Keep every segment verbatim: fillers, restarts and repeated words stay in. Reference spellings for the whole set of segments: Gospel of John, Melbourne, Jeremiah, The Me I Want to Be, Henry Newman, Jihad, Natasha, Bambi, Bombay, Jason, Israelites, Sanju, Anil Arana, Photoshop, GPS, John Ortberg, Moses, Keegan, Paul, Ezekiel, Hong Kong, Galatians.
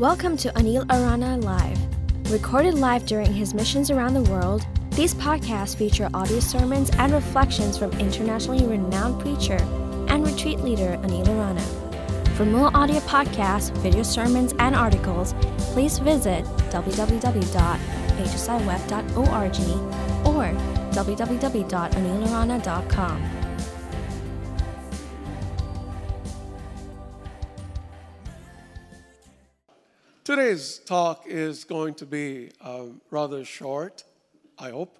Welcome to Anil Arana Live. Recorded live during his missions around the world, these podcasts feature audio sermons and reflections from internationally renowned preacher and retreat leader Anil Arana. For more audio podcasts, video sermons, and articles, please visit w w w dot h s i web dot org or w w w dot anil arana dot com. Today's talk is going to be um, rather short, I hope,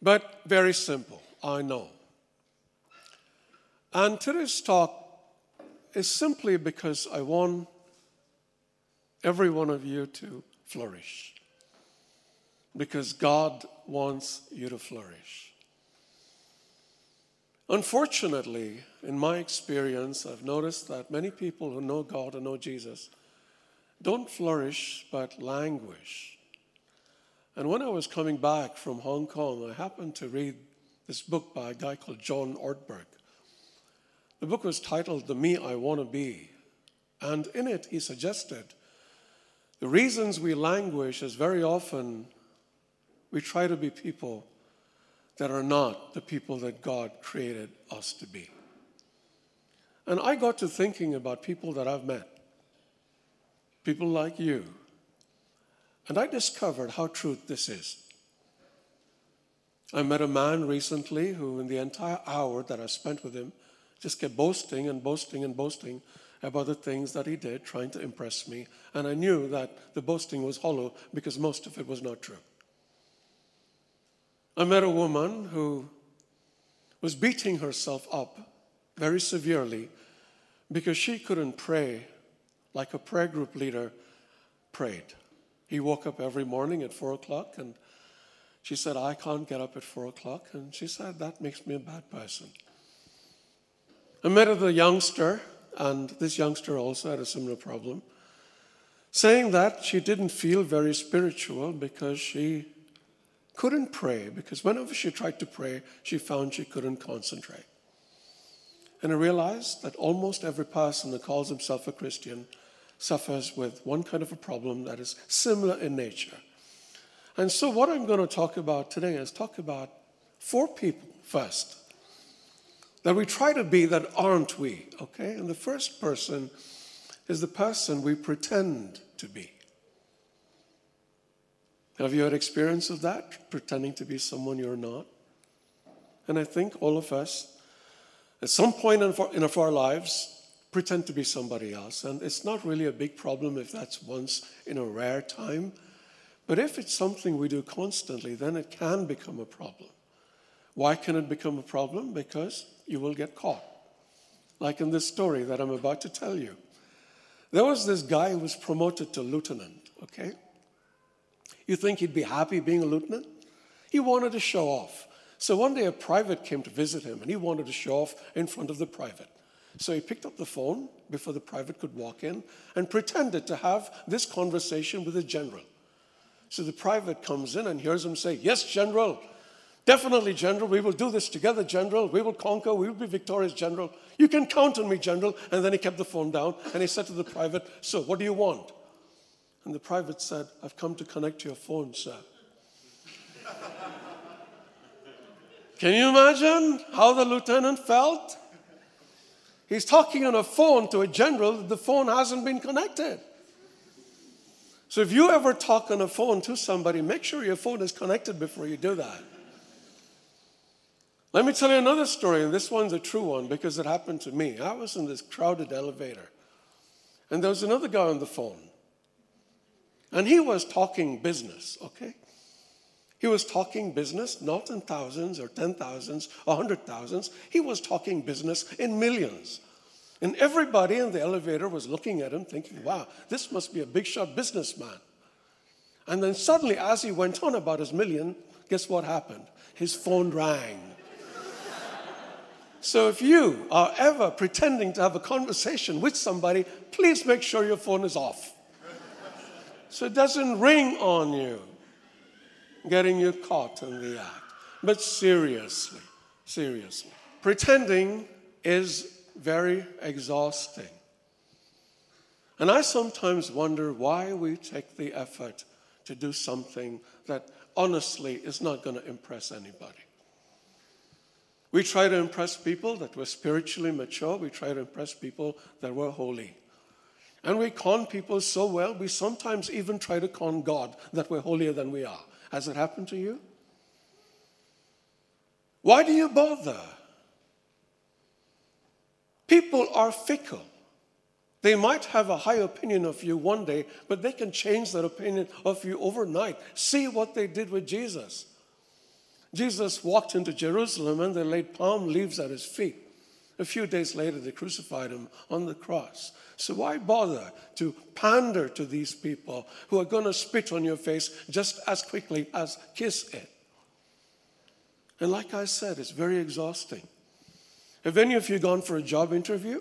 but very simple, I know. And today's talk is simply because I want every one of you to flourish, because God wants you to flourish. Unfortunately, in my experience, I've noticed that many people who know God and know Jesus don't flourish, but languish. And when I was coming back from Hong Kong, I happened to read this book by a guy called John Ortberg. The book was titled The Me I Want to Be. And in it, he suggested the reasons we languish is very often we try to be people that are not the people that God created us to be. And I got to thinking about people that I've met, people like you. And I discovered how true this is. I met a man recently who, in the entire hour that I spent with him, just kept boasting and boasting and boasting about the things that he did, trying to impress me. And I knew that the boasting was hollow because most of it was not true. I met a woman who was beating herself up very severely because she couldn't pray like a prayer group leader prayed. He woke up every morning at four o'clock, and she said, I can't get up at four o'clock. And she said, that makes me a bad person. I met with a youngster, and this youngster also had a similar problem, saying that she didn't feel very spiritual because she couldn't pray, because whenever she tried to pray, she found she couldn't concentrate. And I realized that almost every person that calls himself a Christian suffers with one kind of a problem that is similar in nature. And so what I'm going to talk about today is talk about four people first that we try to be that aren't we, okay? And the first person is the person we pretend to be. Have you had experience of that, pretending to be someone you're not? And I think all of us, at some point in our lives, pretend to be somebody else. And it's not really a big problem if that's once in a rare time. But if it's something we do constantly, then it can become a problem. Why can it become a problem? Because you will get caught. Like in this story that I'm about to tell you. There was this guy who was promoted to lieutenant, okay? You think he'd be happy being a lieutenant? He wanted to show off. So one day a private came to visit him, and he wanted to show off in front of the private. So he picked up the phone before the private could walk in and pretended to have this conversation with the general. So the private comes in and hears him say, yes, general, definitely, general, we will do this together, general, we will conquer, we will be victorious, general, you can count on me, general. And then he kept the phone down and he said to the private, so what do you want? And the private said, I've come to connect to your phone, sir. Can you imagine how the lieutenant felt? He's talking on a phone to a general that the phone hasn't been connected. So if you ever talk on a phone to somebody, make sure your phone is connected before you do that. Let me tell you another story, and this one's a true one because it happened to me. I was in this crowded elevator, and there was another guy on the phone, and he was talking business, okay? He was talking business, not in thousands or ten thousands or hundred thousands. He was talking business in millions. And everybody in the elevator was looking at him thinking, wow, this must be a big shot businessman. And then suddenly, as he went on about his million, guess what happened? His phone rang. So if you are ever pretending to have a conversation with somebody, please make sure your phone is off, so it doesn't ring on you, getting you caught in the act. But seriously, seriously, pretending is very exhausting. And I sometimes wonder why we take the effort to do something that honestly is not going to impress anybody. We try to impress people that were spiritually mature. We try to impress people that were holy. And we con people so well, we sometimes even try to con God that we're holier than we are. Has it happened to you? Why do you bother? People are fickle. They might have a high opinion of you one day, but they can change their opinion of you overnight. See what they did with Jesus. Jesus walked into Jerusalem and they laid palm leaves at his feet. A few days later, they crucified him on the cross. So why bother to pander to these people who are going to spit on your face just as quickly as kiss it? And like I said, it's very exhausting. Have any of you gone for a job interview?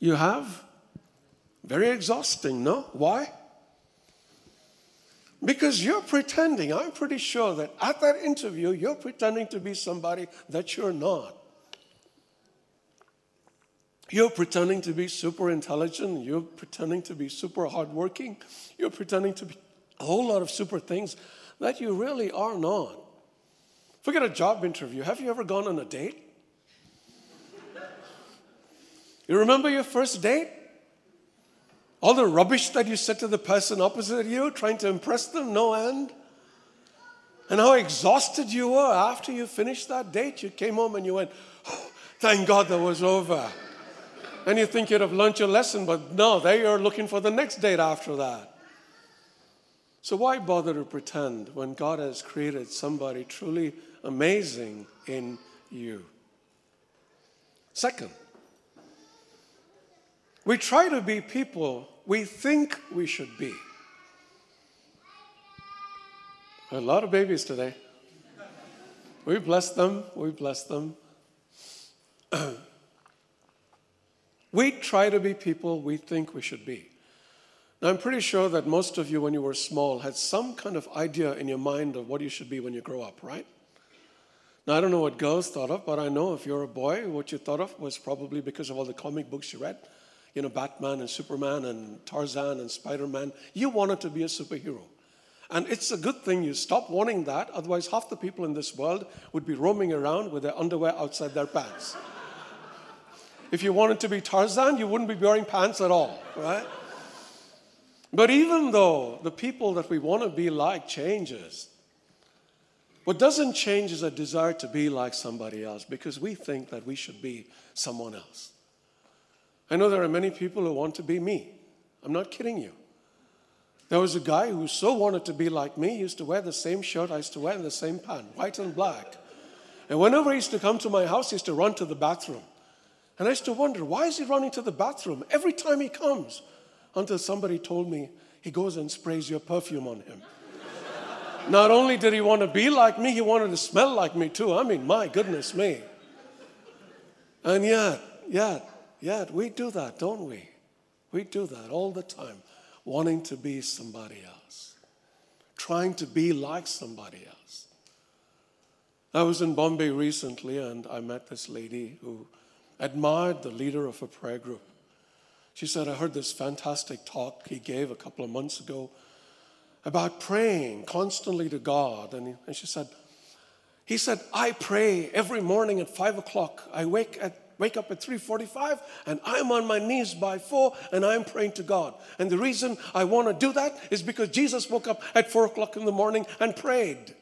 You have? Very exhausting, no? Why? Because you're pretending. I'm pretty sure that at that interview, you're pretending to be somebody that you're not. You're pretending to be super intelligent. You're pretending to be super hardworking. You're pretending to be a whole lot of super things that you really are not. Forget a job interview. Have you ever gone on a date? You remember your first date? All the rubbish that you said to the person opposite you, trying to impress them, no end. And how exhausted you were after you finished that date. You came home and you went, oh, thank God that was over. And you think you'd have learned your lesson, but no, there you're looking for the next date after that. So why bother to pretend when God has created somebody truly amazing in you? Second, we try to be people we think we should be. A lot of babies today. We bless them, we bless them. We try to be people we think we should be. Now, I'm pretty sure that most of you, when you were small, had some kind of idea in your mind of what you should be when you grow up, right? Now, I don't know what girls thought of, but I know if you're a boy, what you thought of was probably because of all the comic books you read. You know, Batman and Superman and Tarzan and Spider-Man. You wanted to be a superhero. And it's a good thing you stopped wanting that. Otherwise, half the people in this world would be roaming around with their underwear outside their pants. If you wanted to be Tarzan, you wouldn't be wearing pants at all, right? But even though the people that we want to be like changes, what doesn't change is a desire to be like somebody else because we think that we should be someone else. I know there are many people who want to be me. I'm not kidding you. There was a guy who so wanted to be like me, he used to wear the same shirt I used to wear and the same pant, white and black. And whenever he used to come to my house, he used to run to the bathroom. And I used to wonder, why is he running to the bathroom every time he comes? Until somebody told me, he goes and sprays your perfume on him. Not only did he want to be like me, he wanted to smell like me too. I mean, my goodness me. And yet, yet, Yeah, we do that, don't we? We do that all the time, wanting to be somebody else, trying to be like somebody else. I was in Bombay recently, and I met this lady who admired the leader of a prayer group. She said, I heard this fantastic talk he gave a couple of months ago about praying constantly to God. And, he, and she said, he said, I pray every morning at five o'clock. I wake at Wake up at three forty-five, and I'm on my knees by four, and I'm praying to God. And the reason I want to do that is because Jesus woke up at four o'clock in the morning and prayed.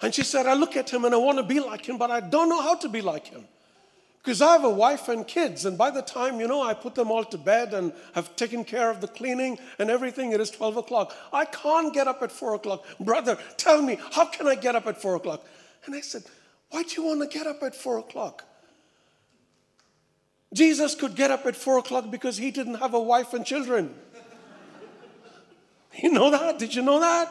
And she said, I look at him, and I want to be like him, but I don't know how to be like him. Because I have a wife and kids, and by the time, you know, I put them all to bed and have taken care of the cleaning and everything, it is twelve o'clock. I can't get up at four o'clock. Brother, tell me, how can I get up at four o'clock? And I said, why do you want to get up at four o'clock? Jesus could get up at four o'clock because he didn't have a wife and children. You know that? Did you know that?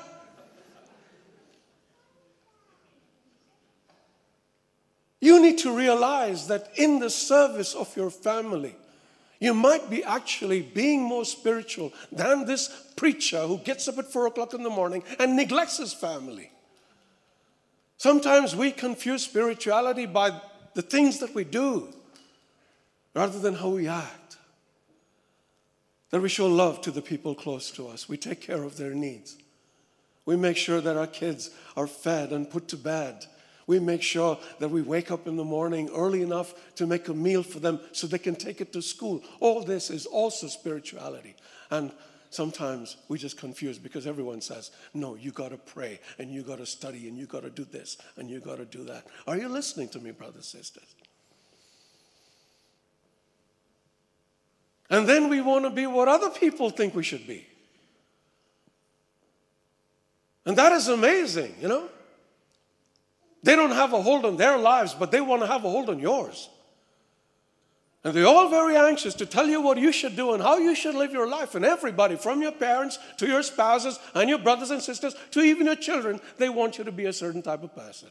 You need to realize that in the service of your family, you might be actually being more spiritual than this preacher who gets up at four o'clock in the morning and neglects his family. Sometimes we confuse spirituality by the things that we do, rather than how we act. That we show love to the people close to us. We take care of their needs. We make sure that our kids are fed and put to bed. We make sure that we wake up in the morning early enough to make a meal for them so they can take it to school. All this is also spirituality. And sometimes we just confuse because everyone says, no, you got to pray and you got to study and you got to do this and you got to do that. Are you listening to me, brothers and sisters? And then we want to be what other people think we should be. And that is amazing, you know. They don't have a hold on their lives, but they want to have a hold on yours. And they're all very anxious to tell you what you should do and how you should live your life. And everybody, from your parents to your spouses and your brothers and sisters to even your children, they want you to be a certain type of person.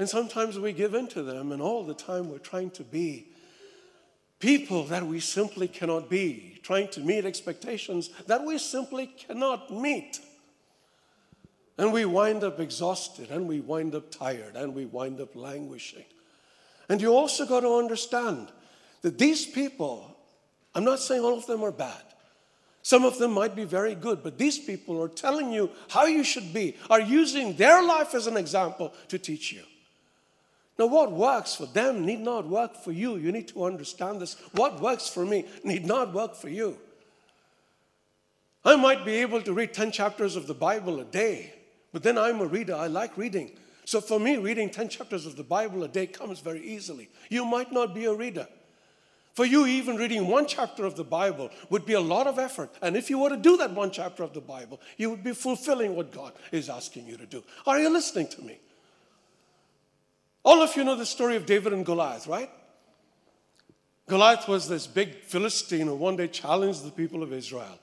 And sometimes we give in to them, and all the time we're trying to be people that we simply cannot be, trying to meet expectations that we simply cannot meet. And we wind up exhausted, and we wind up tired, and we wind up languishing. And you also got to understand that these people, I'm not saying all of them are bad. Some of them might be very good, but these people are telling you how you should be, are using their life as an example to teach you. Now, what works for them need not work for you. You need to understand this. What works for me need not work for you. I might be able to read ten chapters of the Bible a day. But then I'm a reader. I like reading. So for me, reading ten chapters of the Bible a day comes very easily. You might not be a reader. For you, even reading one chapter of the Bible would be a lot of effort. And if you were to do that one chapter of the Bible, you would be fulfilling what God is asking you to do. Are you listening to me? All of you know the story of David and Goliath, right? Goliath was this big Philistine who one day challenged the people of Israel.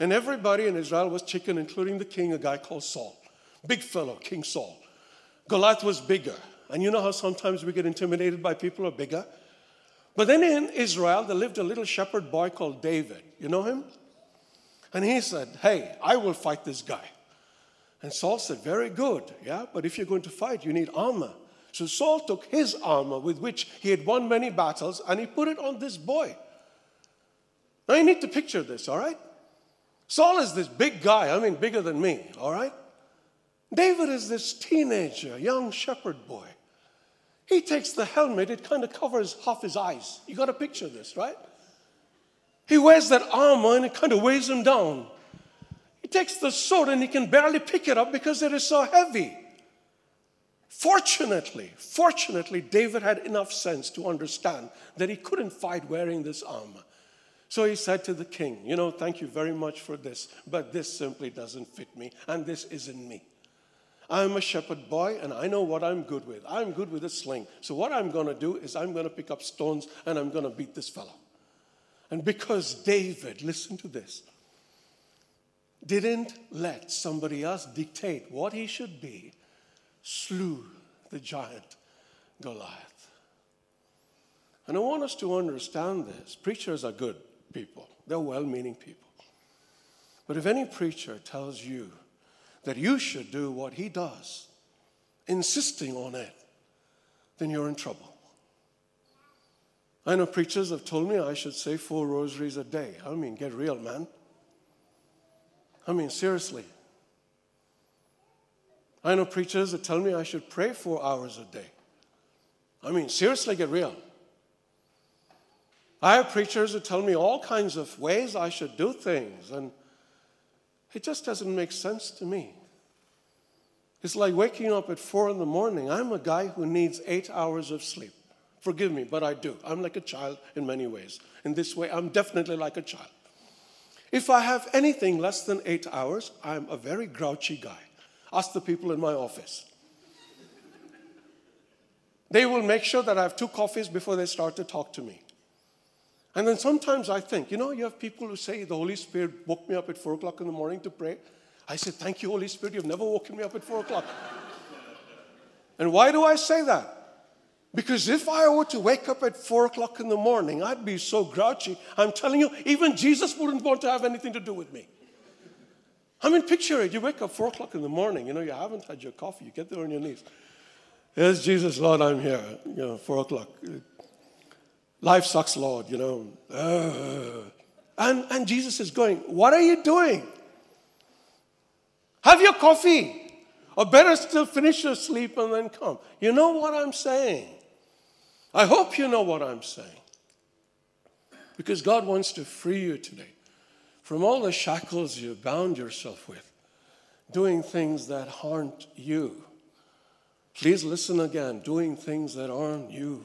And everybody in Israel was chicken, including the king, a guy called Saul. Big fellow, King Saul. Goliath was bigger. And you know how sometimes we get intimidated by people who are bigger? But then in Israel, there lived a little shepherd boy called David. You know him? And he said, hey, I will fight this guy. And Saul said, very good, yeah, but if you're going to fight, you need armor. So Saul took his armor with which he had won many battles and he put it on this boy. Now you need to picture this, all right? Saul is this big guy, I mean bigger than me, all right? David is this teenager, young shepherd boy. He takes the helmet, it kind of covers half his eyes. You got to picture this, right? He wears that armor and it kind of weighs him down. He takes the sword and he can barely pick it up because it is so heavy. Fortunately, fortunately, David had enough sense to understand that he couldn't fight wearing this armor. So he said to the king, you know, thank you very much for this, but this simply doesn't fit me, and this isn't me. I'm a shepherd boy, and I know what I'm good with. I'm good with a sling. So what I'm going to do is I'm going to pick up stones, and I'm going to beat this fellow. And because David, listen to this, didn't let somebody else dictate what he should be, slew the giant Goliath. And I want us to understand this. Preachers are good people. They're well-meaning people. But if any preacher tells you that you should do what he does, insisting on it, then you're in trouble. I know preachers have told me I should say four rosaries a day. I mean, get real, man. I mean, seriously. I know preachers that tell me I should pray four hours a day. I mean, seriously, get real. I have preachers who tell me all kinds of ways I should do things, and it just doesn't make sense to me. It's like waking up at four in the morning. I'm a guy who needs eight hours of sleep. Forgive me, but I do. I'm like a child in many ways. In this way, I'm definitely like a child. If I have anything less than eight hours, I'm a very grouchy guy. Ask the people in my office. They will make sure that I have two coffees before they start to talk to me. And then sometimes I think, you know, you have people who say, the Holy Spirit woke me up at four o'clock in the morning to pray. I say, thank you, Holy Spirit, you've never woken me up at four o'clock. And why do I say that? Because if I were to wake up at four o'clock in the morning, I'd be so grouchy. I'm telling you, even Jesus wouldn't want to have anything to do with me. I mean, picture it. You wake up four o'clock in the morning. You know, you haven't had your coffee. You get there on your knees. Yes, Jesus, Lord, I'm here. You know, four o'clock. Life sucks, Lord, you know. Uh, And, and Jesus is going, what are you doing? Have your coffee. Or better still, finish your sleep and then come. You know what I'm saying. I hope you know what I'm saying. Because God wants to free you today from all the shackles you bound yourself with, doing things that aren't you. Please listen again, doing things that aren't you.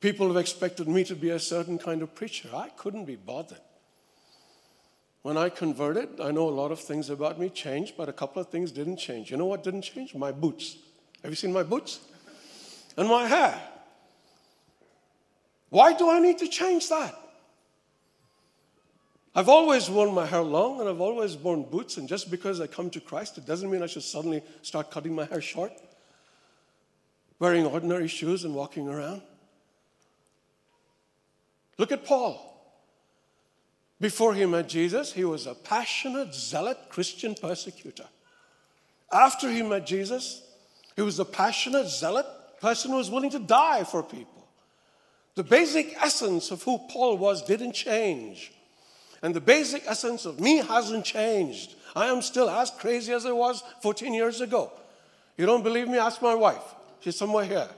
People have expected me to be a certain kind of preacher. I couldn't be bothered. When I converted, I know a lot of things about me changed, but a couple of things didn't change. You know what didn't change? My boots. Have you seen my boots? And my hair. Why do I need to change that? I've always worn my hair long, and I've always worn boots, and just because I come to Christ, it doesn't mean I should suddenly start cutting my hair short, wearing ordinary shoes and walking around. Look at Paul. Before he met Jesus, he was a passionate, zealot Christian persecutor. After he met Jesus, he was a passionate, zealot person who was willing to die for people. The basic essence of who Paul was didn't change. And the basic essence of me hasn't changed. I am still as crazy as I was fourteen years ago. You don't believe me? Ask my wife. She's somewhere here.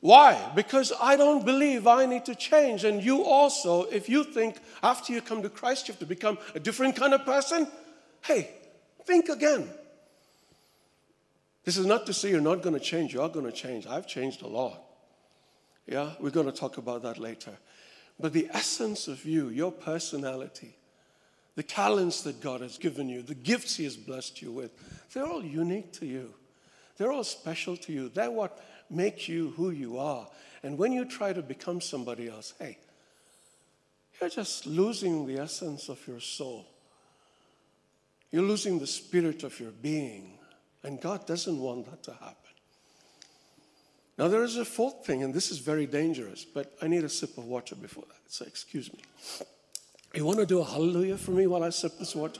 Why? Because I don't believe I need to change. And you also, if you think after you come to Christ you have to become a different kind of person, hey, think again. This is not to say you're not going to change. You are going to change. I've changed a lot. Yeah, we're going to talk about that later. But the essence of you, your personality, the talents that God has given you, the gifts He has blessed you with, they're all unique to you. They're all special to you. They're what make you who you are. And when you try to become somebody else, hey, you're just losing the essence of your soul. You're losing the spirit of your being. And God doesn't want that to happen. Now, there is a fourth thing, and this is very dangerous, but I need a sip of water before that, so excuse me. You want to do a hallelujah for me while I sip this water?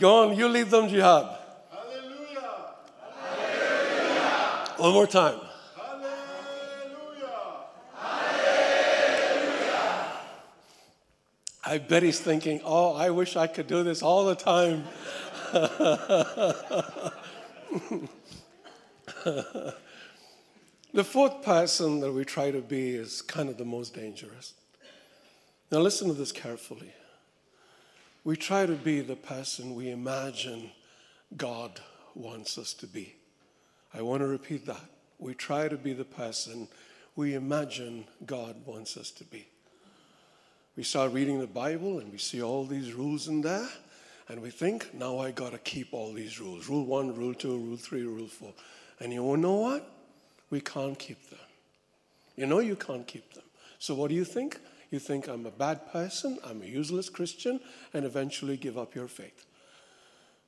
Go on, you lead them, Jihad. Hallelujah! Hallelujah! One more time. Hallelujah! Hallelujah! I bet he's thinking, oh, I wish I could do this all the time. The fourth person that we try to be is kind of the most dangerous. Now listen to this carefully. We try to be the person we imagine God wants us to be. I want to repeat that. We try to be the person we imagine God wants us to be. We start reading the Bible and we see all these rules in there. And we think, now I got to keep all these rules. Rule one, rule two, rule three, rule four. And you know what? We can't keep them. You know you can't keep them. So what do you think? You think I'm a bad person, I'm a useless Christian, and eventually give up your faith.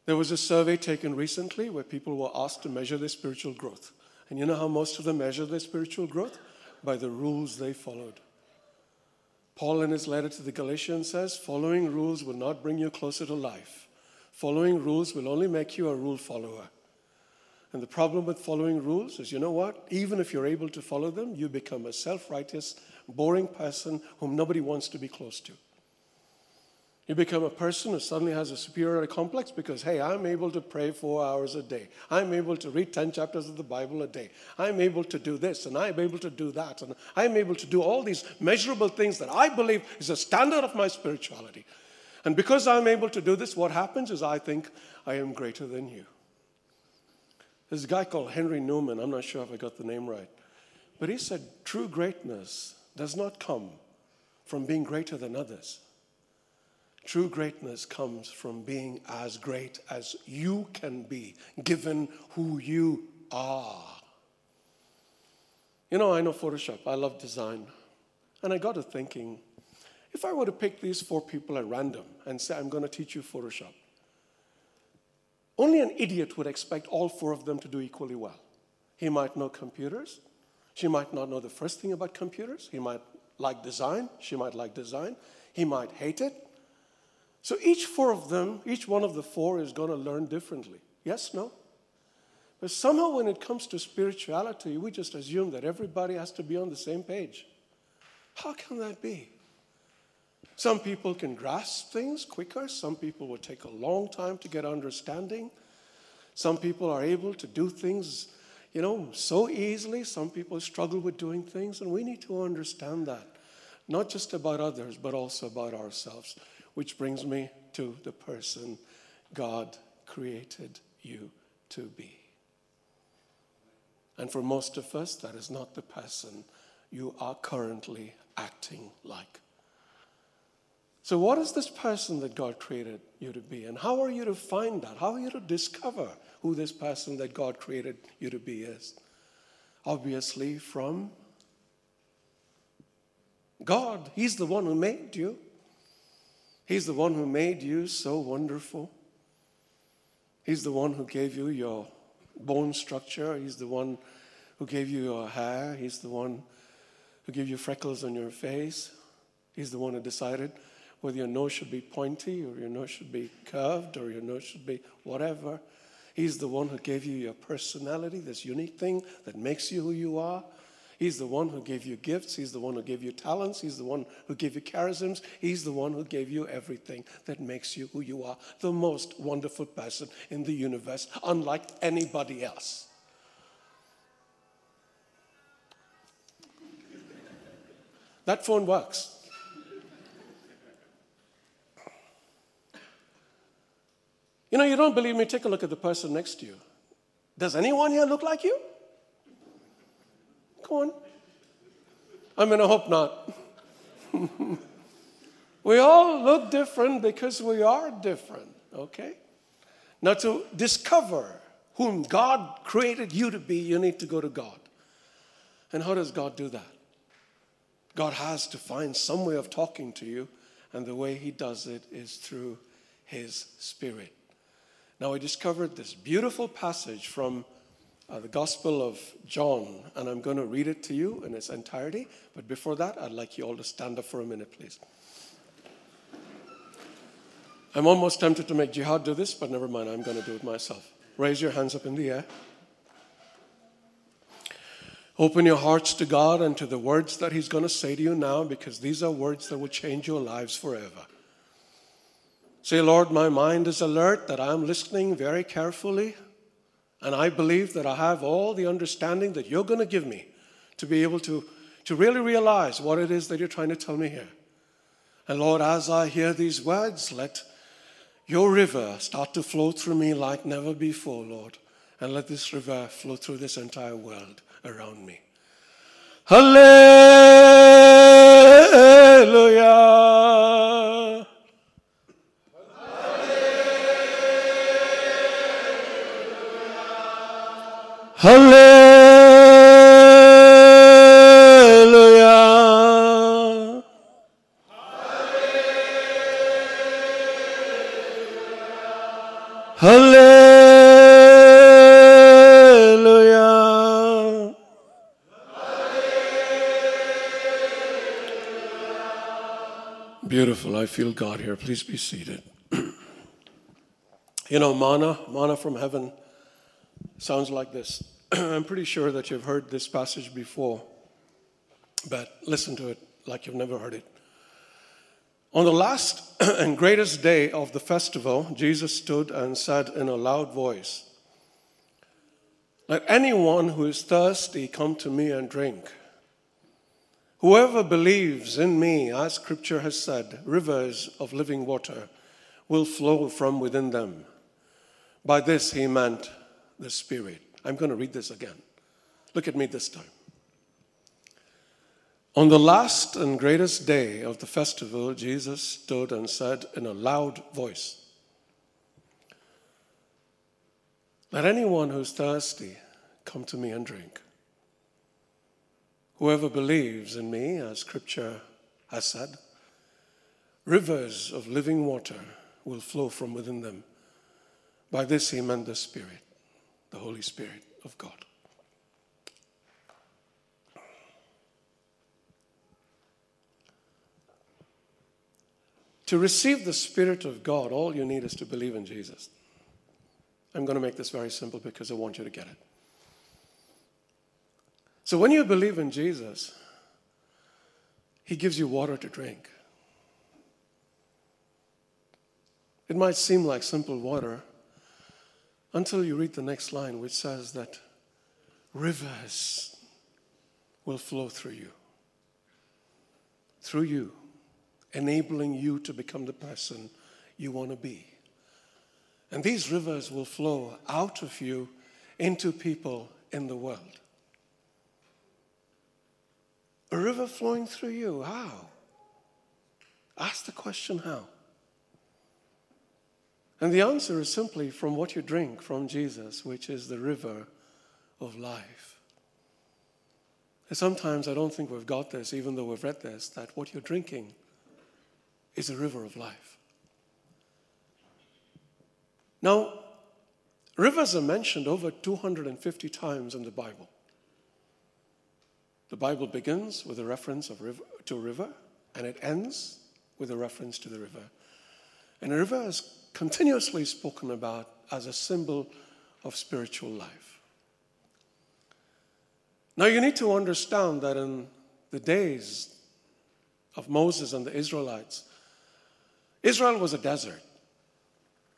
There was a survey taken recently where people were asked to measure their spiritual growth. And you know how most of them measure their spiritual growth? By the rules they followed. Paul in his letter to the Galatians says, following rules will not bring you closer to life. Following rules will only make you a rule follower. And the problem with following rules is, you know what? Even if you're able to follow them, you become a self-righteous, boring person whom nobody wants to be close to. You become a person who suddenly has a superiority complex because, hey, I'm able to pray four hours a day. I'm able to read ten chapters of the Bible a day. I'm able to do this, and I'm able to do that, and I'm able to do all these measurable things that I believe is a standard of my spirituality. And because I'm able to do this, what happens is I think I am greater than you. There's a guy called Henry Newman. I'm not sure if I got the name right. But he said, true greatness does not come from being greater than others. True greatness comes from being as great as you can be, given who you are. You know, I know Photoshop. I love design. And I got to thinking, if I were to pick these four people at random and say, I'm going to teach you Photoshop, only an idiot would expect all four of them to do equally well. He might know computers. She might not know the first thing about computers. He might like design. She might like design. He might hate it. So each four of them, each one of the four is going to learn differently. Yes, no? But somehow when it comes to spirituality, we just assume that everybody has to be on the same page. How can that be? Some people can grasp things quicker. Some people will take a long time to get understanding. Some people are able to do things, you know, so easily. Some people struggle with doing things, and we need to understand that, not just about others, but also about ourselves, which brings me to the person God created you to be. And for most of us, that is not the person you are currently acting like. So what is this person that God created you to be? And how are you to find that? How are you to discover who this person that God created you to be is? Obviously from God. He's the one who made you. He's the one who made you so wonderful. He's the one who gave you your bone structure. He's the one who gave you your hair. He's the one who gave you freckles on your face. He's the one who decided whether your nose should be pointy or your nose should be curved or your nose should be whatever. He's the one who gave you your personality, this unique thing that makes you who you are. He's the one who gave you gifts. He's the one who gave you talents. He's the one who gave you charisms. He's the one who gave you everything that makes you who you are. The most wonderful person in the universe, unlike anybody else. That phone works. You know, you don't believe me, take a look at the person next to you. Does anyone here look like you? Come on. I mean, I hope not. We all look different because we are different, okay? Now, to discover whom God created you to be, you need to go to God. And how does God do that? God has to find some way of talking to you, and the way he does it is through his Spirit. Now, I discovered this beautiful passage from Uh, the Gospel of John, and I'm going to read it to you in its entirety. But before that, I'd like you all to stand up for a minute, please. I'm almost tempted to make Jihad do this, but never mind, I'm going to do it myself. Raise your hands up in the air. Open your hearts to God and to the words that he's going to say to you now, because these are words that will change your lives forever. Say, Lord, my mind is alert that I'm listening very carefully. And I believe that I have all the understanding that you're going to give me to be able to, to really realize what it is that you're trying to tell me here. And Lord, as I hear these words, let your river start to flow through me like never before, Lord. And let this river flow through this entire world around me. Hallelujah! Hallelujah. Hallelujah. Hallelujah. Hallelujah. Beautiful. I feel God here. Please be seated. You know, manna, manna from heaven sounds like this. I'm pretty sure that you've heard this passage before, but listen to it like you've never heard it. On the last and greatest day of the festival, Jesus stood and said in a loud voice, "Let anyone who is thirsty come to me and drink. Whoever believes in me, as Scripture has said, rivers of living water will flow from within them." By this he meant the Spirit. I'm going to read this again. Look at me this time. On the last and greatest day of the festival, Jesus stood and said in a loud voice, "Let anyone who's thirsty come to me and drink. Whoever believes in me, as Scripture has said, rivers of living water will flow from within them." By this he meant the Spirit. The Holy Spirit of God. To receive the Spirit of God, all you need is to believe in Jesus. I'm going to make this very simple because I want you to get it. So when you believe in Jesus, He gives you water to drink. It might seem like simple water until you read the next line, which says that rivers will flow through you. Through you, enabling you to become the person you want to be. And these rivers will flow out of you into people in the world. A river flowing through you, how? Ask the question, how? And the answer is simply from what you drink from Jesus, which is the river of life. And sometimes I don't think we've got this, even though we've read this, that what you're drinking is a river of life. Now, rivers are mentioned over two hundred fifty times in the Bible. The Bible begins with a reference of river, to a river, and it ends with a reference to the river. And a river is continuously spoken about as a symbol of spiritual life. Now, you need to understand that in the days of Moses and the Israelites, Israel was a desert.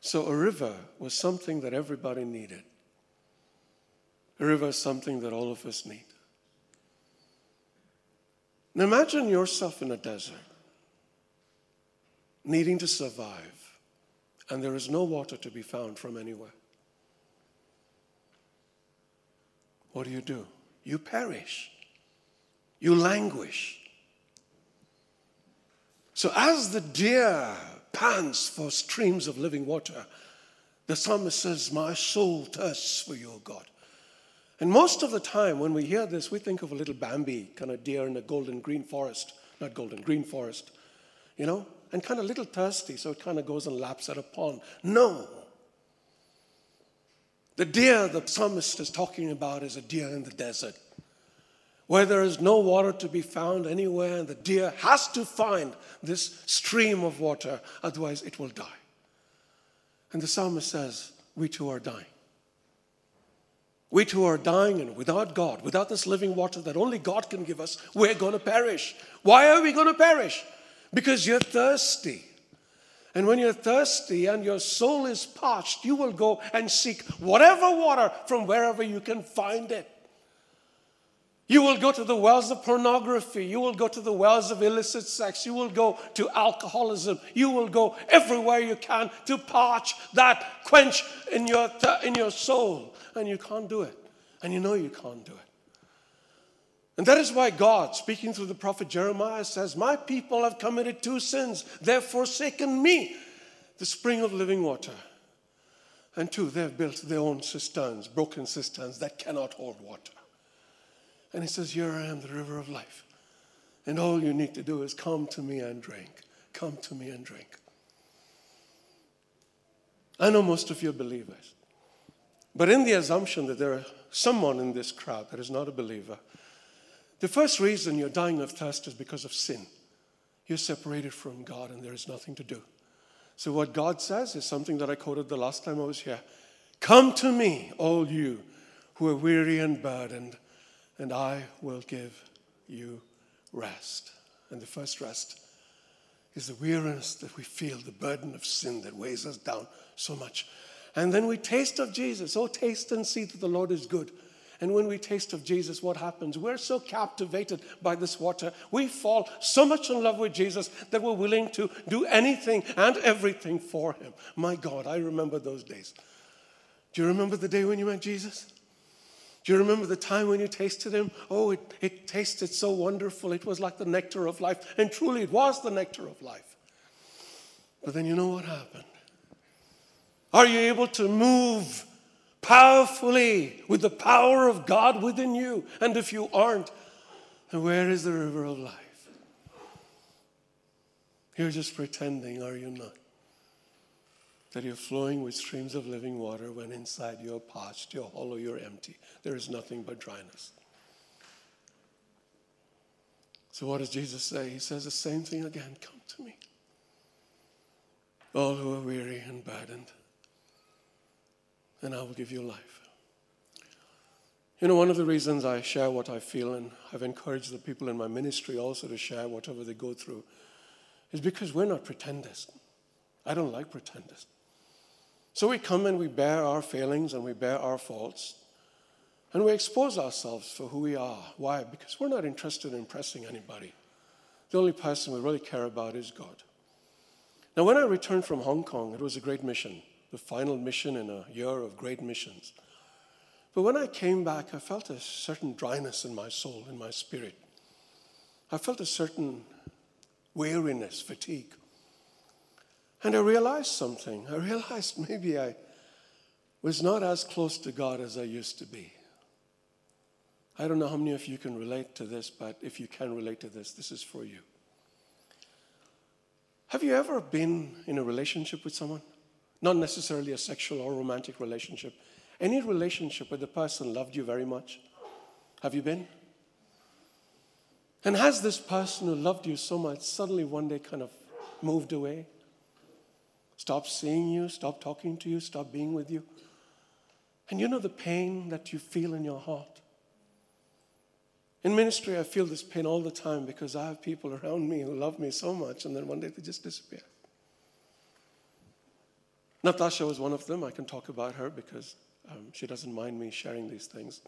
So a river was something that everybody needed. A river is something that all of us need. Now imagine yourself in a desert, needing to survive, and there is no water to be found from anywhere. What do you do? You perish. You languish. So as the deer pants for streams of living water, the psalmist says, my soul thirsts for you, O God. And most of the time when we hear this, we think of a little Bambi, kind of deer in a golden green forest, not golden green forest, you know, and kind of a little thirsty, so it kind of goes and laps at a pond. No. The deer the psalmist is talking about is a deer in the desert, where there is no water to be found anywhere, and the deer has to find this stream of water, otherwise it will die. And the psalmist says, we too are dying. We too are dying, and without God, without this living water that only God can give us, we're going to perish. Why are we going to perish? Because you're thirsty. And when you're thirsty and your soul is parched, you will go and seek whatever water from wherever you can find it. You will go to the wells of pornography. You will go to the wells of illicit sex. You will go to alcoholism. You will go everywhere you can to parch that quench in your, th- in your soul. And you can't do it. And you know you can't do it. And that is why God, speaking through the prophet Jeremiah, says, my people have committed two sins. They've forsaken me, the spring of living water. And two, they've built their own cisterns, broken cisterns that cannot hold water. And he says, here I am, the river of life. And all you need to do is come to me and drink. Come to me and drink. I know most of you are believers. But in the assumption that there is someone in this crowd that is not a believer, the first reason you're dying of thirst is because of sin. You're separated from God and there is nothing to do. So what God says is something that I quoted the last time I was here. Come to me, all you who are weary and burdened, and I will give you rest. And the first rest is the weariness that we feel, the burden of sin that weighs us down so much. And then we taste of Jesus. Oh, taste and see that the Lord is good. And when we taste of Jesus, what happens? We're so captivated by this water. We fall so much in love with Jesus that we're willing to do anything and everything for him. My God, I remember those days. Do you remember the day when you met Jesus? Do you remember the time when you tasted him? Oh, it, it tasted so wonderful. It was like the nectar of life. And truly, it was the nectar of life. But then you know what happened. Are you able to move powerfully with the power of God within you? And if you aren't, then where is the river of life? You're just pretending, are you not? That you're flowing with streams of living water when inside you're parched, you're hollow, you're empty. There is nothing but dryness. So what does Jesus say? He says the same thing again. Come to me, all who are weary and burdened, and I will give you life. You know, one of the reasons I share what I feel, and I've encouraged the people in my ministry also to share whatever they go through, is because we're not pretenders. I don't like pretenders. So we come and we bear our failings and we bear our faults, and we expose ourselves for who we are. Why? Because we're not interested in impressing anybody. The only person we really care about is God. Now, when I returned from Hong Kong, it was a great mission, the final mission in a year of great missions. But when I came back, I felt a certain dryness in my soul, in my spirit. I felt a certain weariness, fatigue. And I realized something. I realized maybe I was not as close to God as I used to be. I don't know how many of you can relate to this, but if you can relate to this, this is for you. Have you ever been in a relationship with someone? Not necessarily a sexual or romantic relationship. Any relationship where the person loved you very much? Have you been? And has this person who loved you so much suddenly one day kind of moved away? Stopped seeing you, stopped talking to you, stopped being with you? And you know the pain that you feel in your heart? In ministry, I feel this pain all the time because I have people around me who love me so much, and then one day they just disappear. Natasha was one of them. I can talk about her because Um, she doesn't mind me sharing these things.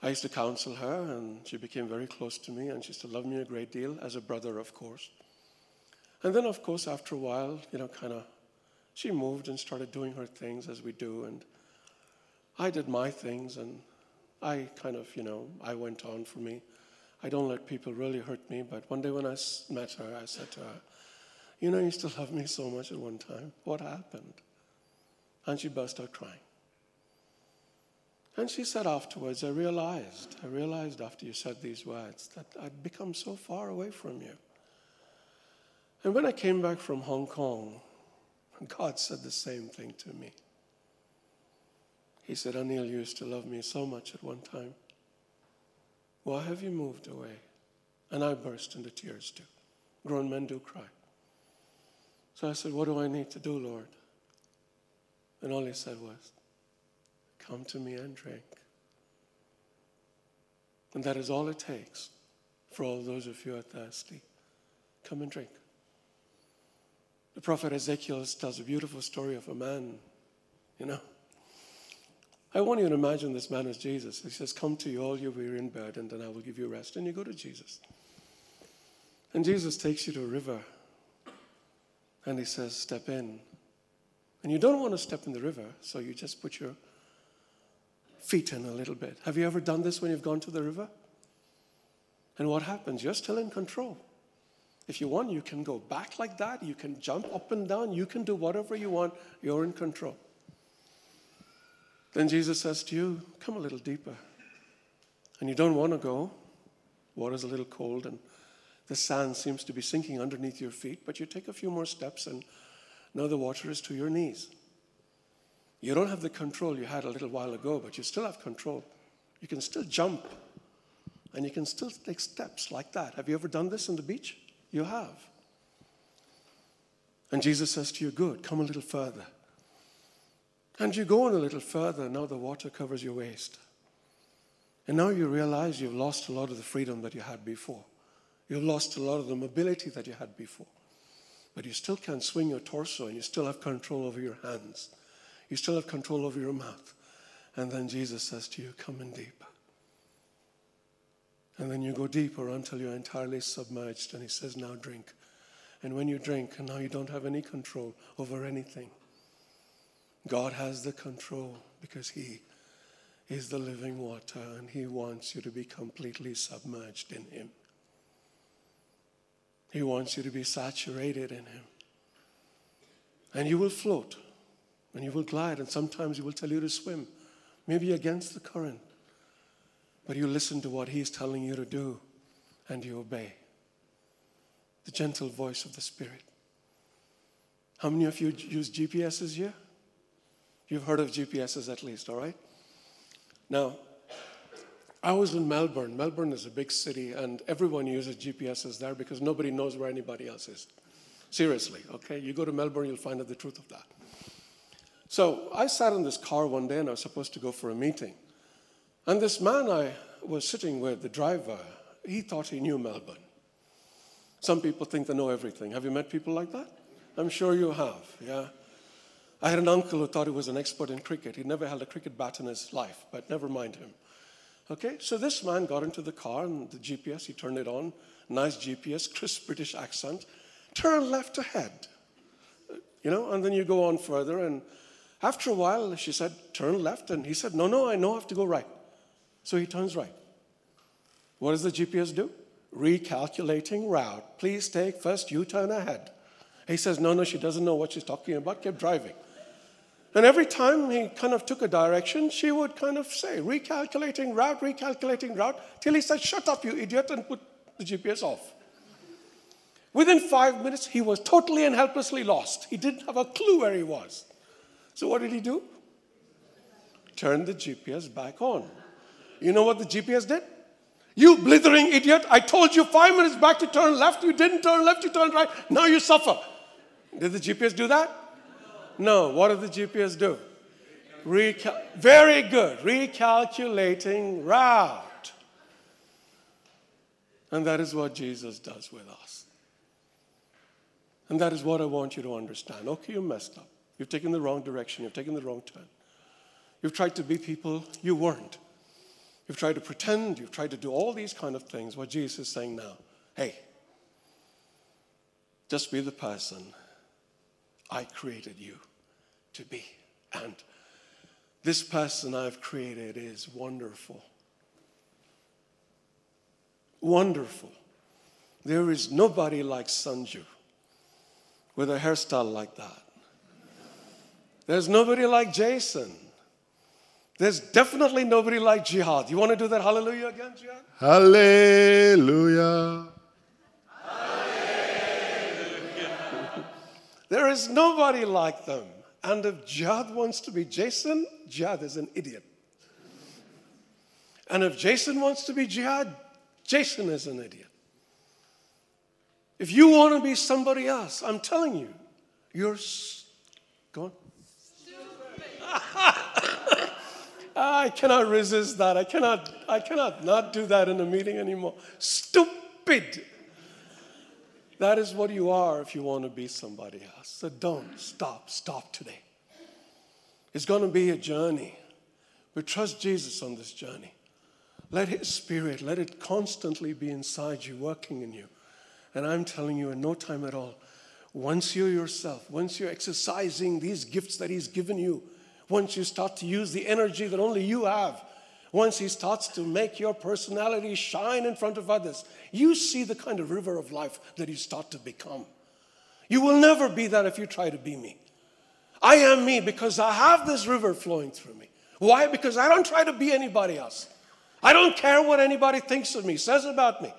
I used to counsel her, and she became very close to me, and she used to love me a great deal, as a brother, of course. And then, of course, after a while, you know, kind of, she moved and started doing her things as we do, and I did my things, and I kind of, you know, I went on for me. I don't let people really hurt me, but one day when I met her, I said to her, you know, you used to love me so much at one time. What happened? And she burst out crying. And she said afterwards, I realized, I realized after you said these words that I'd become so far away from you. And when I came back from Hong Kong, God said the same thing to me. He said, Anil, you used to love me so much at one time. Why have you moved away? And I burst into tears too. Grown men do cry. So I said, what do I need to do, Lord? And all he said was, come to me and drink. And that is all it takes for all those of you who are thirsty. Come and drink. The prophet Ezekiel tells a beautiful story of a man, you know. I want you to imagine this man is Jesus. He says, come to you all you who are in burden, and I will give you rest. And you go to Jesus. And Jesus takes you to a river. And he says, step in. And you don't want to step in the river, so you just put your feet in a little bit. Have you ever done this when you've gone to the river? And what happens? You're still in control. If you want, you can go back like that. You can jump up and down. You can do whatever you want. You're in control. Then Jesus says to you, come a little deeper. And you don't want to go. Water's a little cold and the sand seems to be sinking underneath your feet, but you take a few more steps and now the water is to your knees. You don't have the control you had a little while ago, but you still have control. You can still jump, and you can still take steps like that. Have you ever done this on the beach? You have. And Jesus says to you, good, come a little further. And you go on a little further, now the water covers your waist. And now you realize you've lost a lot of the freedom that you had before. You've lost a lot of the mobility that you had before. But you still can swing your torso, and you still have control over your hands. You still have control over your mouth. And then Jesus says to you, come in deep. And then you go deeper until you're entirely submerged. And he says, now drink. And when you drink, now you don't have any control over anything. God has the control because he is the living water and he wants you to be completely submerged in him. He wants you to be saturated in him. And you will float. And you will glide, and sometimes he will tell you to swim, maybe against the current. But you listen to what he's telling you to do, and you obey. The gentle voice of the Spirit. How many of you use G P Ses here? You've heard of G P Ses at least, all right? Now, I was in Melbourne. Melbourne is a big city, and everyone uses G P Ses there because nobody knows where anybody else is. Seriously, okay? You go to Melbourne, you'll find out the truth of that. So I sat in this car one day, and I was supposed to go for a meeting. And this man I was sitting with, the driver, he thought he knew Melbourne. Some people think they know everything. Have you met people like that? I'm sure you have, yeah. I had an uncle who thought he was an expert in cricket. He'd never held a cricket bat in his life, but never mind him. Okay, so this man got into the car, and the G P S, he turned it on. Nice G P S, crisp British accent. Turn left ahead, you know, and then you go on further. And after a while, she said, turn left. And he said, no, no, I know I have to go right. So he turns right. What does the G P S do? Recalculating route. Please take first U-turn ahead. He says, no, no, she doesn't know what she's talking about, kept driving. And every time he kind of took a direction, she would kind of say, recalculating route, recalculating route, till he said, shut up, you idiot, and put the G P S off. Within five minutes, he was totally and helplessly lost. He didn't have a clue where he was. So what did he do? Turned the G P S back on. You know what the G P S did? You blithering idiot, I told you five minutes back to turn left, you didn't turn left, you turned right, now you suffer. Did the G P S do that? No. What did the G P S do? Recal- Very good. Recalculating route. And that is what Jesus does with us. And that is what I want you to understand. Okay, you messed up. You've taken the wrong direction. You've taken the wrong turn. You've tried to be people you weren't. You've tried to pretend. You've tried to do all these kind of things. What Jesus is saying now, hey, just be the person I created you to be. And this person I've created is wonderful. Wonderful. There is nobody like Sanju with a hairstyle like that. There's nobody like Jason. There's definitely nobody like Jihad. You want to do that hallelujah again, Jihad? Hallelujah. Hallelujah. There is nobody like them. And if Jihad wants to be Jason, Jihad is an idiot. And if Jason wants to be Jihad, Jason is an idiot. If you want to be somebody else, I'm telling you, you're... S- Go on. Stupid. I cannot resist that. I cannot, I cannot not do that in a meeting anymore. Stupid. That is what you are if you want to be somebody else. So don't stop. Stop today. It's going to be a journey. We trust Jesus on this journey. Let His Spirit, let it constantly be inside you, working in you. And I'm telling you, in no time at all, once you're yourself, once you're exercising these gifts that He's given you, once you start to use the energy that only you have, once He starts to make your personality shine in front of others, you see the kind of river of life that you start to become. You will never be that if you try to be me. I am me because I have this river flowing through me. Why? Because I don't try to be anybody else. I don't care what anybody thinks of me, says about me.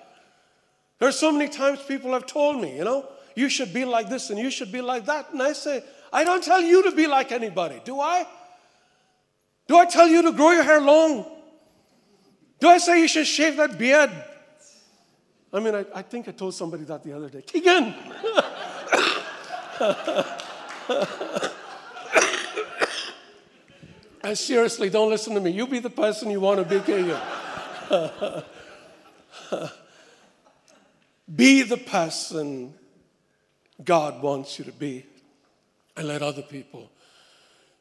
There are so many times people have told me, you know, you should be like this and you should be like that. And I say, I don't tell you to be like anybody, do I? Do I tell you to grow your hair long? Do I say you should shave that beard? I mean, I, I think I told somebody that the other day. Keegan! I seriously, don't listen to me. You be the person you want to be, Keegan. Be the person God wants you to be. And let other people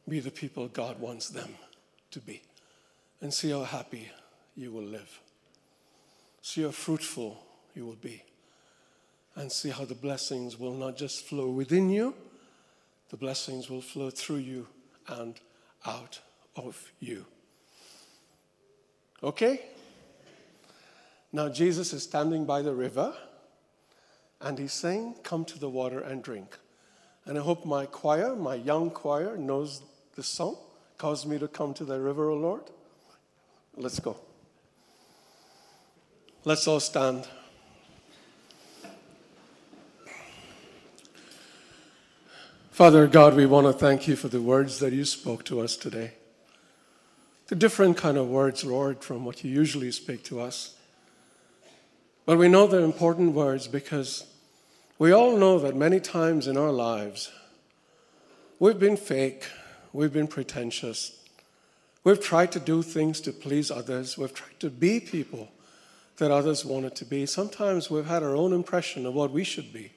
be the people God wants them to be. And see how happy you will live. See how fruitful you will be. And see how the blessings will not just flow within you, the blessings will flow through you and out of you. Okay? Now Jesus is standing by the river and He's saying, come to the water and drink. And I hope my choir, my young choir, knows the song. Cause me to come to thy river, O Lord. Let's go. Let's all stand. Father God, we want to thank You for the words that You spoke to us today. The different kind of words, Lord, from what You usually speak to us. But we know they're important words because we all know that many times in our lives, we've been fake, we've been pretentious, We've tried to do things to please others. We've tried to be people that others wanted to be. Sometimes we've had our own impression of what we should be.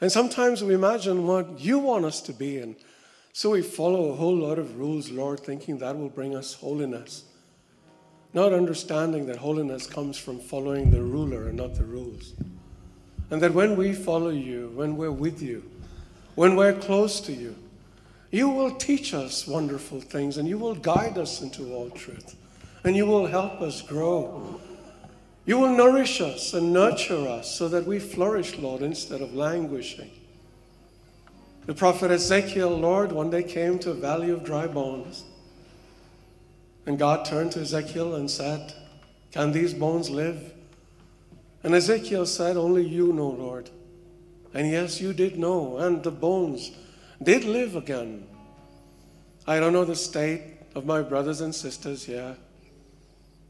And sometimes we imagine what you want us to be, and so we follow a whole lot of rules, Lord, thinking that will bring us holiness. Not understanding that holiness comes from following the ruler and not the rules. And that when we follow you, when we're with you, when we're close to you, you will teach us wonderful things, and you will guide us into all truth, and you will help us grow. You will nourish us and nurture us so that we flourish, Lord, instead of languishing. The prophet Ezekiel, Lord, one day came to a valley of dry bones. And God turned to Ezekiel and said, "Can these bones live?" And Ezekiel said, "Only you know, Lord." And yes, you did know, and the bones did live again. I don't know the state of my brothers and sisters here.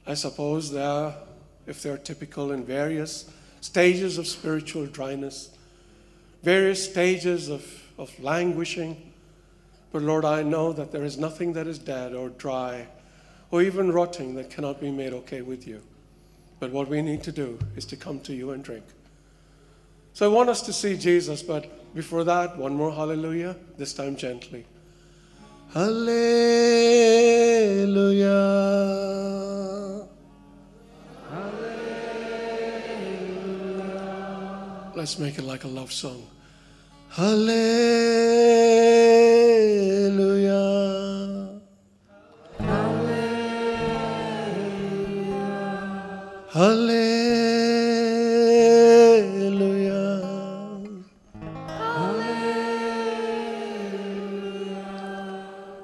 I suppose they are, if they're typical, in various stages of spiritual dryness, various stages of, of languishing. But Lord, I know that there is nothing that is dead or dry or even rotting that cannot be made okay with you. But what we need to do is to come to you and drink. So I want us to see Jesus, but before that, one more hallelujah, this time gently. Hallelujah. Hallelujah. Let's make it like a love song. Hallelujah. Hallelujah. Hallelujah.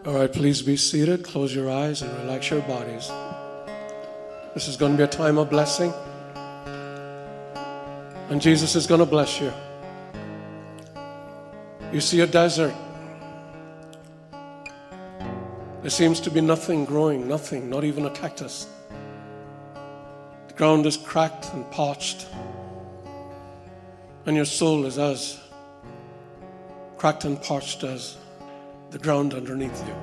All right, please be seated. Close your eyes and relax your bodies. This is going to be a time of blessing. And Jesus is going to bless you. You see a desert. There seems to be nothing growing, nothing, not even a cactus. The ground is cracked and parched, and your soul is as cracked and parched as the ground underneath you.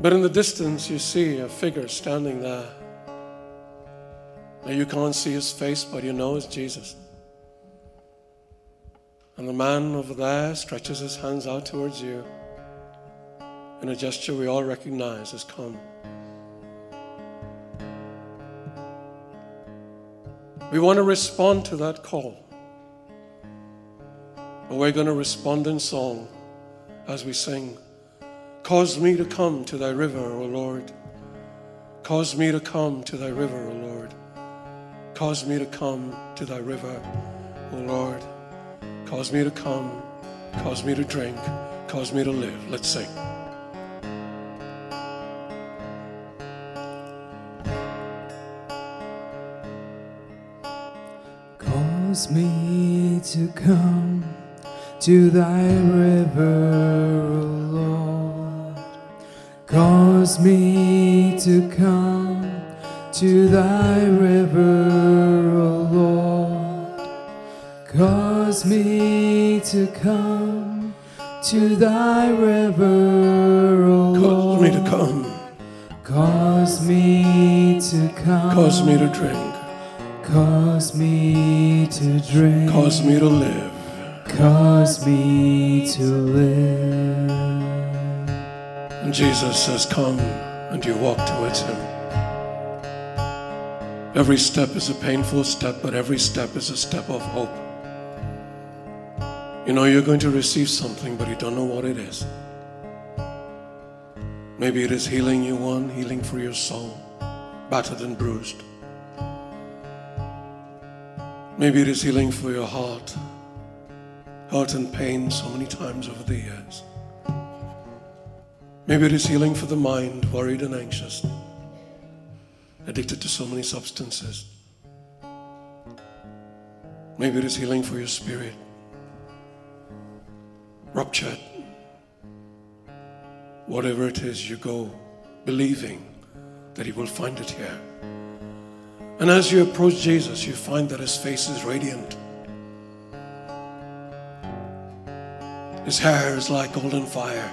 But in the distance you see a figure standing there. Now you can't see his face, but you know it's Jesus. And the man over there stretches his hands out towards you in a gesture we all recognize as come. We want to respond to that call. But we're going to respond in song as we sing, "Cause me to come to thy river, O Lord. Cause me to come to thy river, O Lord. Cause me to come to thy river, O Lord. Cause me to come, cause me to drink, cause me to live." Let's sing. Cause me to come to thy river, O Lord. Cause me to come to thy river, O Lord. Cause me to come to thy river, O Lord. Cause me to come. Cause me to come. Cause me to drink. Cause me to drink. Cause me to live. Cause me to live. And Jesus says, "Come," and you walk towards him. Every step is a painful step, but every step is a step of hope. You know you're going to receive something, but you don't know what it is. Maybe it is healing you want, healing for your soul, battered and bruised. Maybe it is healing for your heart, hurt and pain so many times over the years. Maybe it is healing for the mind, worried and anxious, addicted to so many substances. Maybe it is healing for your spirit, ruptured. Whatever it is, you go believing that you will find it here. And as you approach Jesus, you find that his face is radiant. His hair is like golden fire.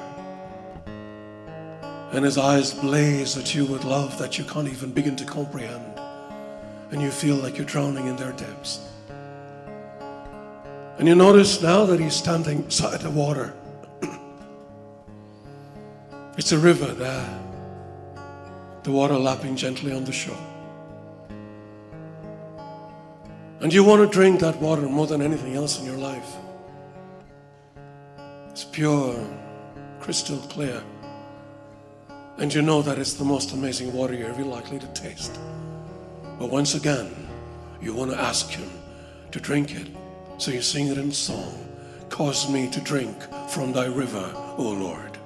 and his eyes blaze at you with love that you can't even begin to comprehend, and you feel like you're drowning in their depths. And you notice now that he's standing beside the water. It's a river there, the water lapping gently on the shore. And you want to drink that water more than anything else in your life. It's pure, crystal clear. And you know that it's the most amazing water you're ever likely to taste. But once again, you want to ask him to drink it. So you sing it in song. Cause me to drink from thy river, O Lord.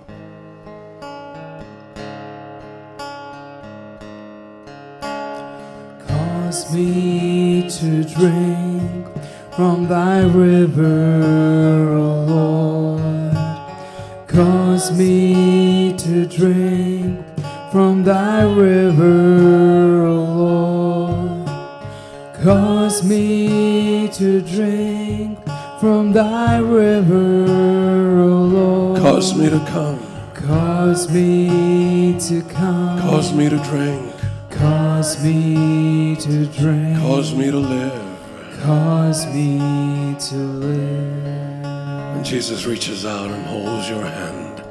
Cause me to drink from thy river, O Lord. Cause me to drink from thy river, O Lord. Cause me to drink from thy river, O Lord. Cause me to come. Cause me to come. Cause me to drink. Cause me to drink. Cause me to live. Cause me to live. And Jesus reaches out and holds your hand.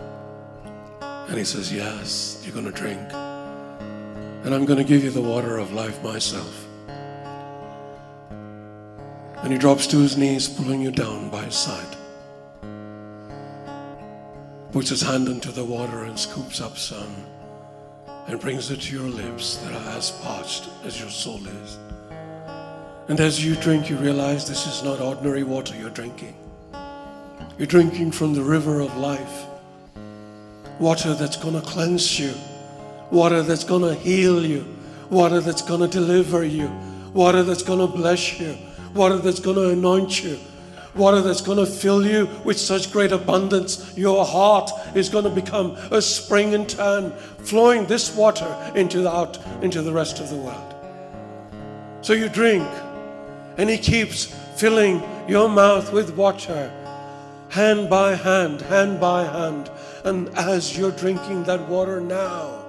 And he says, yes, you're going to drink. And I'm going to give you the water of life myself. And he drops to his knees, pulling you down by his side. Puts his hand into the water and scoops up some. And brings it to your lips that are as parched as your soul is. And as you drink, you realize this is not ordinary water you're drinking. You're drinking from the river of life. Water that's going to cleanse you. Water that's going to heal you. Water that's going to deliver you. Water that's going to bless you. Water that's going to anoint you. Water that's going to fill you with such great abundance, your heart is going to become a spring in turn, flowing this water into the, out into the rest of the world. So you drink, and he keeps filling your mouth with water, hand by hand, hand by hand. And as you're drinking that water now,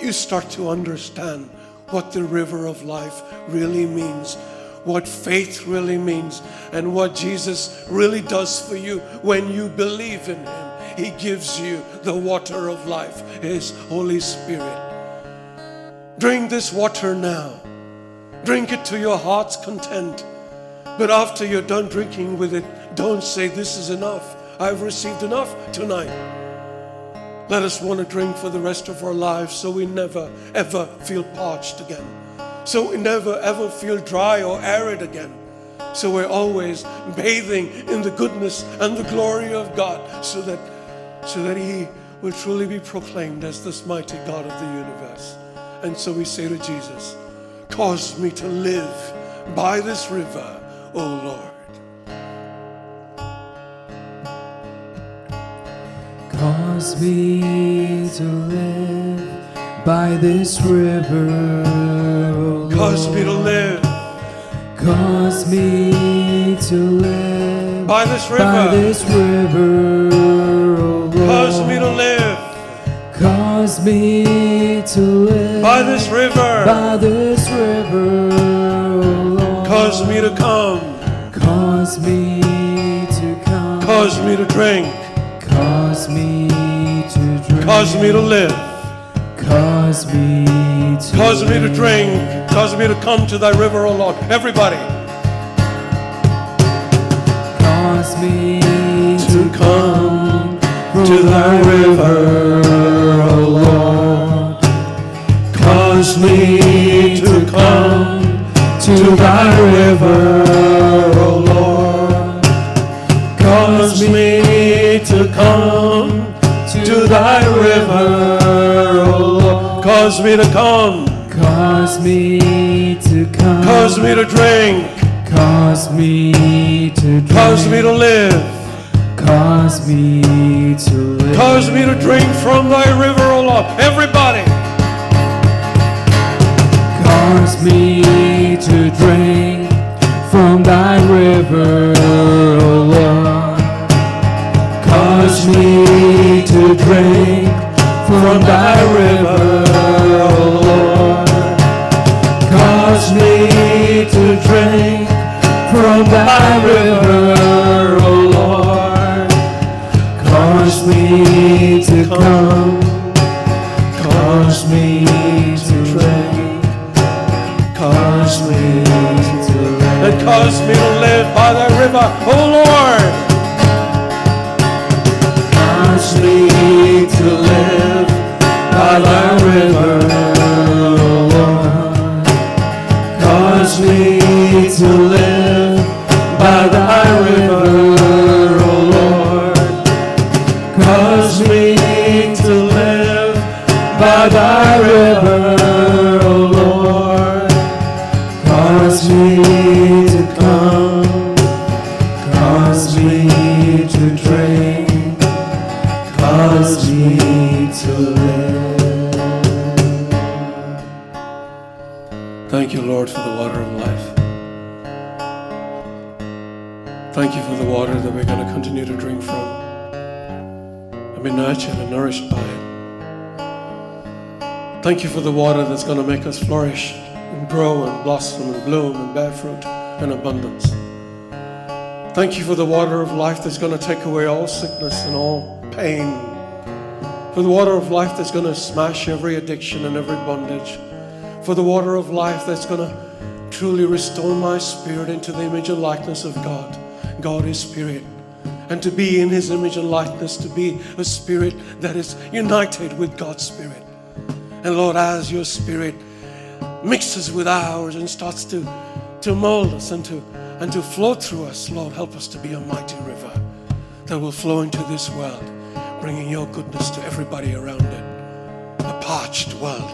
you start to understand what the river of life really means, what faith really means, and what Jesus really does for you when you believe in him. He gives you the water of life, his Holy Spirit. Drink this water now. Drink it to your heart's content. But after you're done drinking with it, don't say, this is enough. I've received enough tonight. Let us want to drink for the rest of our lives so we never, ever feel parched again. So we never ever feel dry or arid again. So we're always bathing in the goodness and the glory of God so that, so that he will truly be proclaimed as this mighty God of the universe. And so we say to Jesus, cause me to live by this river, O Lord. Cause me to live by this river. Cause me to live. Cause me to live by this river. By this river, oh Lord. Cause me to live. Cause me to live by this river. By this river, oh Lord. Cause me to come. Cause me to come. Cause me to drink. Cause me to drink. Cause me to live. Cause me to Cause me to drink. Cause me to come to thy river, O Lord. Everybody. Cause me to come to thy river, O Lord. Cause me to come to thy river, O Lord. Cause me to come to thy river, O Lord. Cause me to come. Cause me to come. Cause me to drink. Cause me to drink. Cause me to live. Cause me to live. Cause me to drink from thy river, O Lord. Everybody. Cause me to drink from thy river, O Lord. Cause me to drink from thy to drink from thy river, O Lord. Cause me to come, cause me to drink, cause me to live. And cause me to live by thy river, O Lord. Cause me to live by thy river, O Lord. Cause me to live by thy river, O Lord. Cause me to live by thy river, O Lord. Cause me to come, cause me to drink, cause me to live. Thank you, Lord, for the water of life. Thank you for the water that we're going to continue to drink from and be nurtured and nourished by it. Thank you for the water that's going to make us flourish and grow and blossom and bloom and bear fruit in abundance. Thank you for the water of life that's going to take away all sickness and all pain. For the water of life that's going to smash every addiction and every bondage. For the water of life that's going to truly restore my spirit into the image and likeness of God. God is spirit, and to be in his image and likeness, to be a spirit that is united with God's spirit. And Lord, as your spirit mixes with ours and starts to, to mold us and to, and to flow through us, Lord, help us to be a mighty river that will flow into this world, bringing your goodness to everybody around it. A parched world,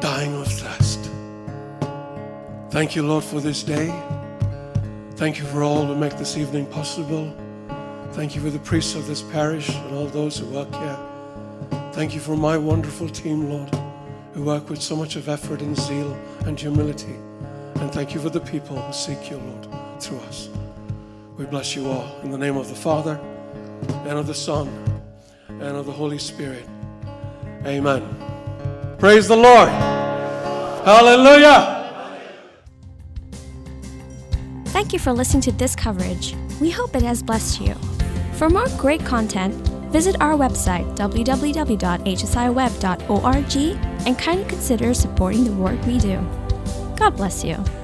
dying of thirst. Thank you, Lord, for this day. Thank you for all who make this evening possible. Thank you for the priests of this parish and all those who work here. Thank you for my wonderful team, Lord, who work with so much of effort and zeal and humility. And thank you for the people who seek you, Lord, through us. We bless you all in the name of the Father, and of the Son, and of the Holy Spirit. Amen. Praise the Lord. Hallelujah. Thank you for listening to this coverage. We hope it has blessed you. For more great content, visit our website w w w dot h s i web dot org and kindly consider supporting the work we do. God bless you.